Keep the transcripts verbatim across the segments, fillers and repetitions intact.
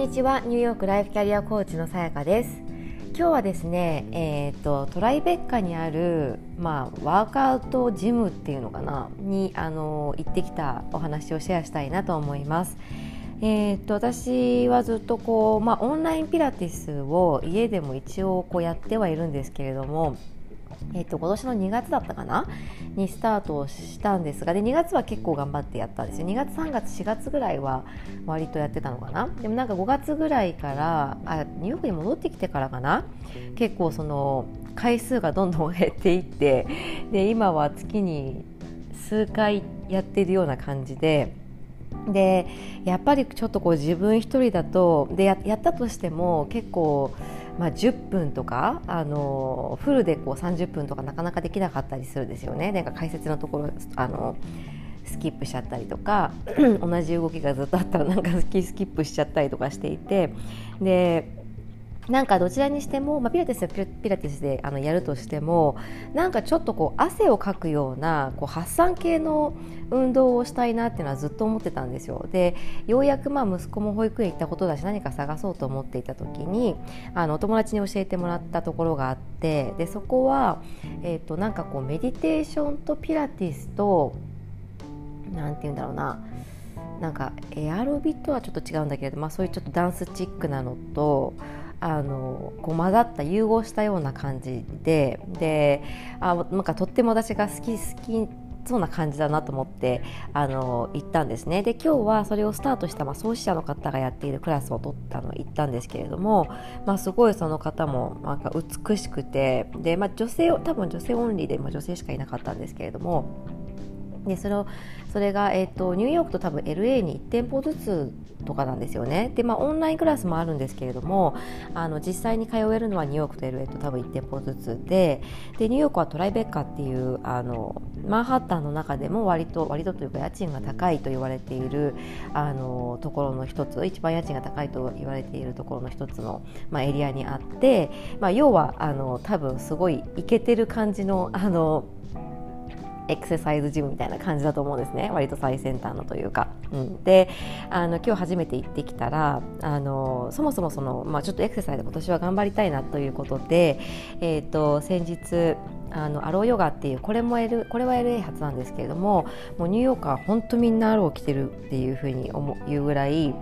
にちは。ニューヨークライフキャリアコーチのさやかです。今日はですね、えー、とトライベッカにある、まあ、ワークアウトジムっていうのかなにあの行ってきたお話をシェアしたいなと思います。えー、と私はずっとこう、まあ、オンラインピラティスを家でも一応こうやってはいるんですけれども、えー、と今年のにがつだったかなにスタートをしたんですが、でにがつは結構頑張ってやったんですよ。にがつさんがつしがつぐらいは割とやってたのかな。でもなんかごがつぐらいから、あニューヨークに戻ってきてからかな、結構その回数がどんどん減っていって、で今は月に数回やっているような感じで、でやっぱりちょっとこう自分一人だとで や, やったとしても結構まあ、じゅっぷんとか、あのフルでこうさんじゅっぷんとかなかなかできなかったりするんですよね。なんか解説のところあのスキップしちゃったりとか同じ動きがずっとあったらなんかスキスキップしちゃったりとかしていて、でなんかどちらにしても、まあ、ピラティスはピラティスであのやるとしても、なんかちょっとこう汗をかくようなこう発散系の運動をしたいなっていうのはずっと思ってたんですよ。でようやくまあ息子も保育園行ったことだし、何か探そうと思っていた時にあのお友達に教えてもらったところがあって、でそこは、えー、となんかこうメディテーションとピラティスとなんていうんだろうな、なんかエアロビとはちょっと違うんだけれど、まあ、そういうちょっとダンスチックなのとあのこう混ざった融合したような感じで、であなんかとっても私が好き好きそうな感じだなと思ってあの行ったんですね。で今日はそれをスタートした、まあ、創始者の方がやっているクラスを取ったの行ったんですけれども、まあ、すごいその方もなんか美しくて、で、まあ、女性多分女性オンリーで、まあ、女性しかいなかったんですけれども、でそれをそれが、えーと、ニューヨークと多分 エルエー にいってんぽずつとかなんですよね。で、まあ、オンラインクラスもあるんですけれども、あの実際に通えるのはニューヨークと エルエー と多分いってんぽずつで、でニューヨークはトライベッカっていうあのマンハッタンの中でも割と割とというか家賃が高いと言われているあのところの一つ、一番家賃が高いと言われているところの一つの、まあ、エリアにあって、まあ、要はあの多分すごいイケてる感じのあのエクササイズジムみたいな感じだと思うんですね。割と最先端のというか、うん、であの今日初めて行ってきたらあのそもそもその、まあ、ちょっとエクササイズ今年は頑張りたいなということで、えー、と先日あのアローヨガっていうこれも L これは エルエー 発なんですけれども、もうニューヨークは本当みんなアロー着てるっていうふうに思うぐらい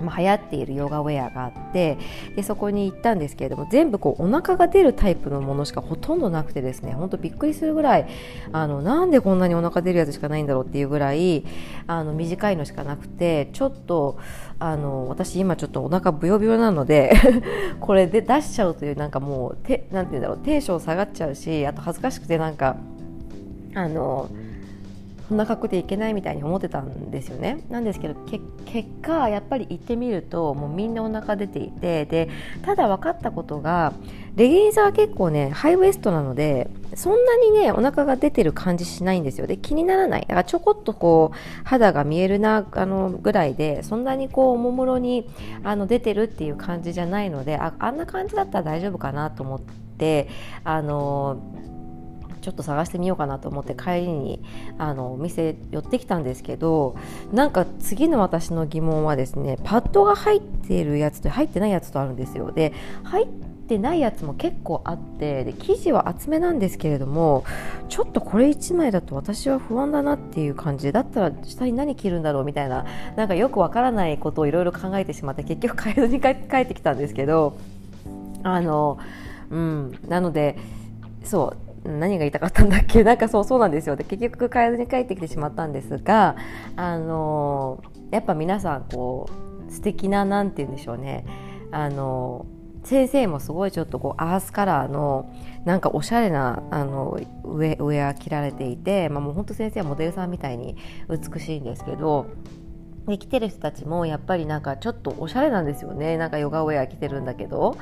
まあ、流行っているヨガウェアがあって、でそこに行ったんですけれども、全部こうお腹が出るタイプのものしかほとんどなくてですね、本当びっくりするぐらいあのなんでこんなにお腹出るやつしかないんだろうっていうぐらいあの短いのしかなくて、ちょっとあの私今ちょっとお腹ブヨブヨなのでこれで出しちゃうというなんかもうてなんていうんだろう、テンション下がっちゃうし、あと恥ずかしくてなんかあのそんな格好でいけないみたいに思ってたんですよね。なんですけどけ結果やっぱり行ってみるともうみんなお腹出ていて、でただ分かったことが、レギンスは結構ねハイウエストなのでそんなにねお腹が出てる感じしないんですよ。で気にならない、だからちょこっとこう肌が見えるなあのぐらいで、そんなにこうおもむろにあの出てるっていう感じじゃないので、 あ, あんな感じだったら大丈夫かなと思ってあのちょっと探してみようかなと思って帰りにあのお店寄ってきたんですけど、なんか次の私の疑問はですね、パッドが入っているやつと入ってないやつとあるんですよ。で入ってないやつも結構あって、で生地は厚めなんですけれども、ちょっとこれいちまいだと私は不安だなっていう感じだったら下に何着るんだろうみたいな、なんかよくわからないことをいろいろ考えてしまって、結局買えずに帰ってきたんですけど、あのうんなのでそう何が言いたかったんだっけ、なんかそうそうなんですよ。で結局買えずに帰ってきてしまったんですが、あのー、やっぱ皆さんこう素敵ななんて言うんでしょうね、あのー、先生もすごいちょっとこうアースカラーのなんかおしゃれなあのウェ、ウェア着られていて、まあ、もう本当先生はモデルさんみたいに美しいんですけど、で来てる人たちもやっぱりなんかちょっとおしゃれなんですよね。なんかヨガウェア着てるんだけど、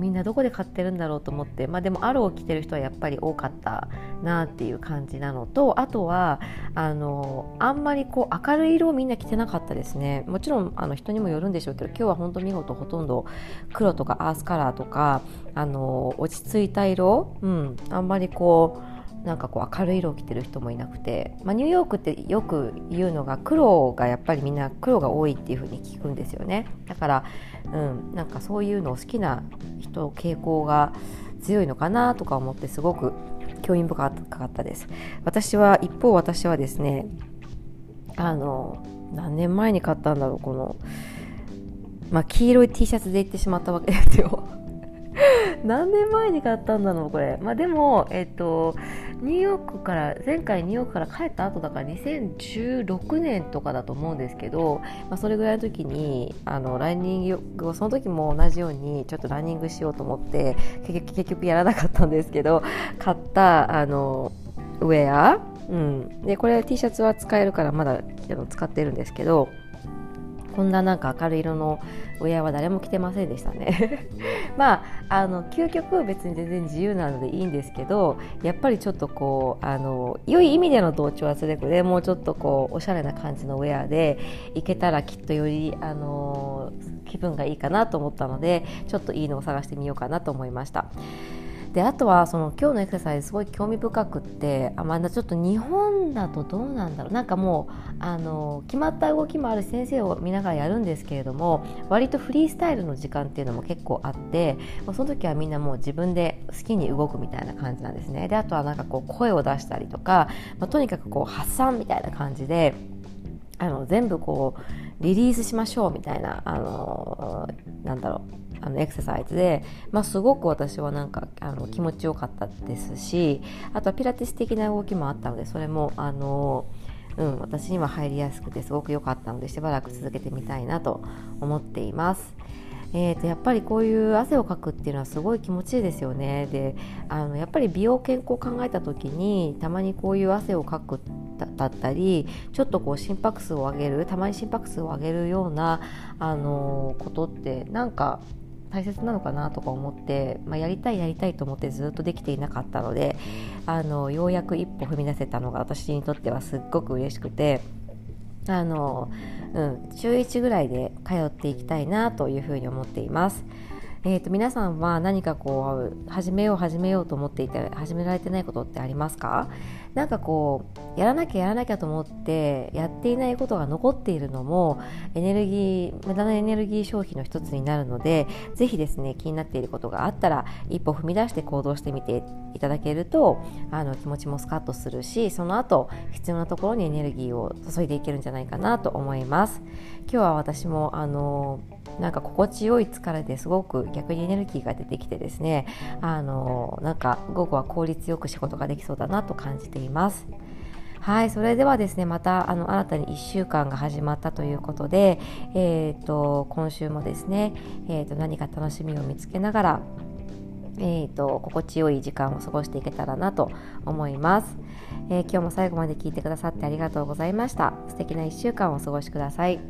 みんなどこで買ってるんだろうと思って、まあ、でもアローを着てる人はやっぱり多かったなっていう感じなのと、あとはあのあんまりこう明るい色をみんな着てなかったですね。もちろんあの人にもよるんでしょうけど、今日は本当見事ほとんど黒とかアースカラーとかあの落ち着いた色、うん、あんまりこうなんかこう明るい色を着てる人もいなくて、まあ、ニューヨークってよく言うのが黒がやっぱりみんな黒が多いっていう風に聞くんですよね。だから、うん、なんかそういうのを好きな人傾向が強いのかなとか思ってすごく興味深かったです。私は一方私はですねあの何年前に買ったんだろうこの、まあ、黄色い T シャツで行ってしまったわけですよ何年前に買ったんだろうこれ、まあ、でも、えっとニューヨークから前回ニューヨークから帰った後だからにせんじゅうろくねんとかだと思うんですけど、まあ、それぐらいの時にあのランニングをその時も同じようにちょっとランニングしようと思って結局、結局やらなかったんですけど買ったあのウェア、うん、でこれ T シャツは使えるからまだ使ってるんですけどこんななんか明るい色のウェアは誰も着てませんでしたねまあ、あの究極別に全然自由なのでいいんですけどやっぱりちょっとこうあの良い意味での同調圧力でもうちょっとこうおしゃれな感じのウェアでいけたらきっとよりあの気分がいいかなと思ったのでちょっといいのを探してみようかなと思いました。であとはその今日のエクササイズすごい興味深くってあ、まあ、ちょっと日本だとどうなんだろうなんかもうあの決まった動きもあるし先生を見ながらやるんですけれども割とフリースタイルの時間っていうのも結構あってその時はみんなもう自分で好きに動くみたいな感じなんですね。であとはなんかこう声を出したりとか、まあ、とにかくこう発散みたいな感じであの全部こうリリースしましょうみたいなあのなんだろうあのエクササイズで、まあ、すごく私はなんかあの気持ちよかったですしあとはピラティス的な動きもあったのでそれもあの、うん、私には入りやすくてすごく良かったのでしばらく続けてみたいなと思っています。えーと、やっぱりこういう汗をかくっていうのはすごい気持ちいいですよね。であのやっぱり美容健康を考えた時にたまにこういう汗をかくだったりちょっとこう心拍数を上げるたまに心拍数を上げるようなあのことってなんか大切なのかなとか思って、まあ、やりたいやりたいと思ってずっとできていなかったのであのようやく一歩踏み出せたのが私にとってはすっごく嬉しくてあの、うん、ちゅういちぐらいで通っていきたいなというふうに思っています。えーと、皆さんは何かこう始めよう始めようと思っていて始められてないことってありますか？なんかこうやらなきゃやらなきゃと思ってやっていないことが残っているのもエネルギー無駄なエネルギー消費の一つになるのでぜひですね気になっていることがあったら一歩踏み出して行動してみていただけるとあの気持ちもスカッとするしその後必要なところにエネルギーを注いでいけるんじゃないかなと思います。今日は私もあのなんか心地よい疲れですごく逆にエネルギーが出てきてですねあのなんか午後は効率よく仕事ができそうだなと感じています。はい、それではですねまたあの新たにいっしゅうかんが始まったということで、えー、と今週もですね、えー、と何か楽しみを見つけながら、えー、と心地よい時間を過ごしていけたらなと思います。えー、今日も最後まで聞いてくださってありがとうございました。素敵ないっしゅうかんをお過ごしください。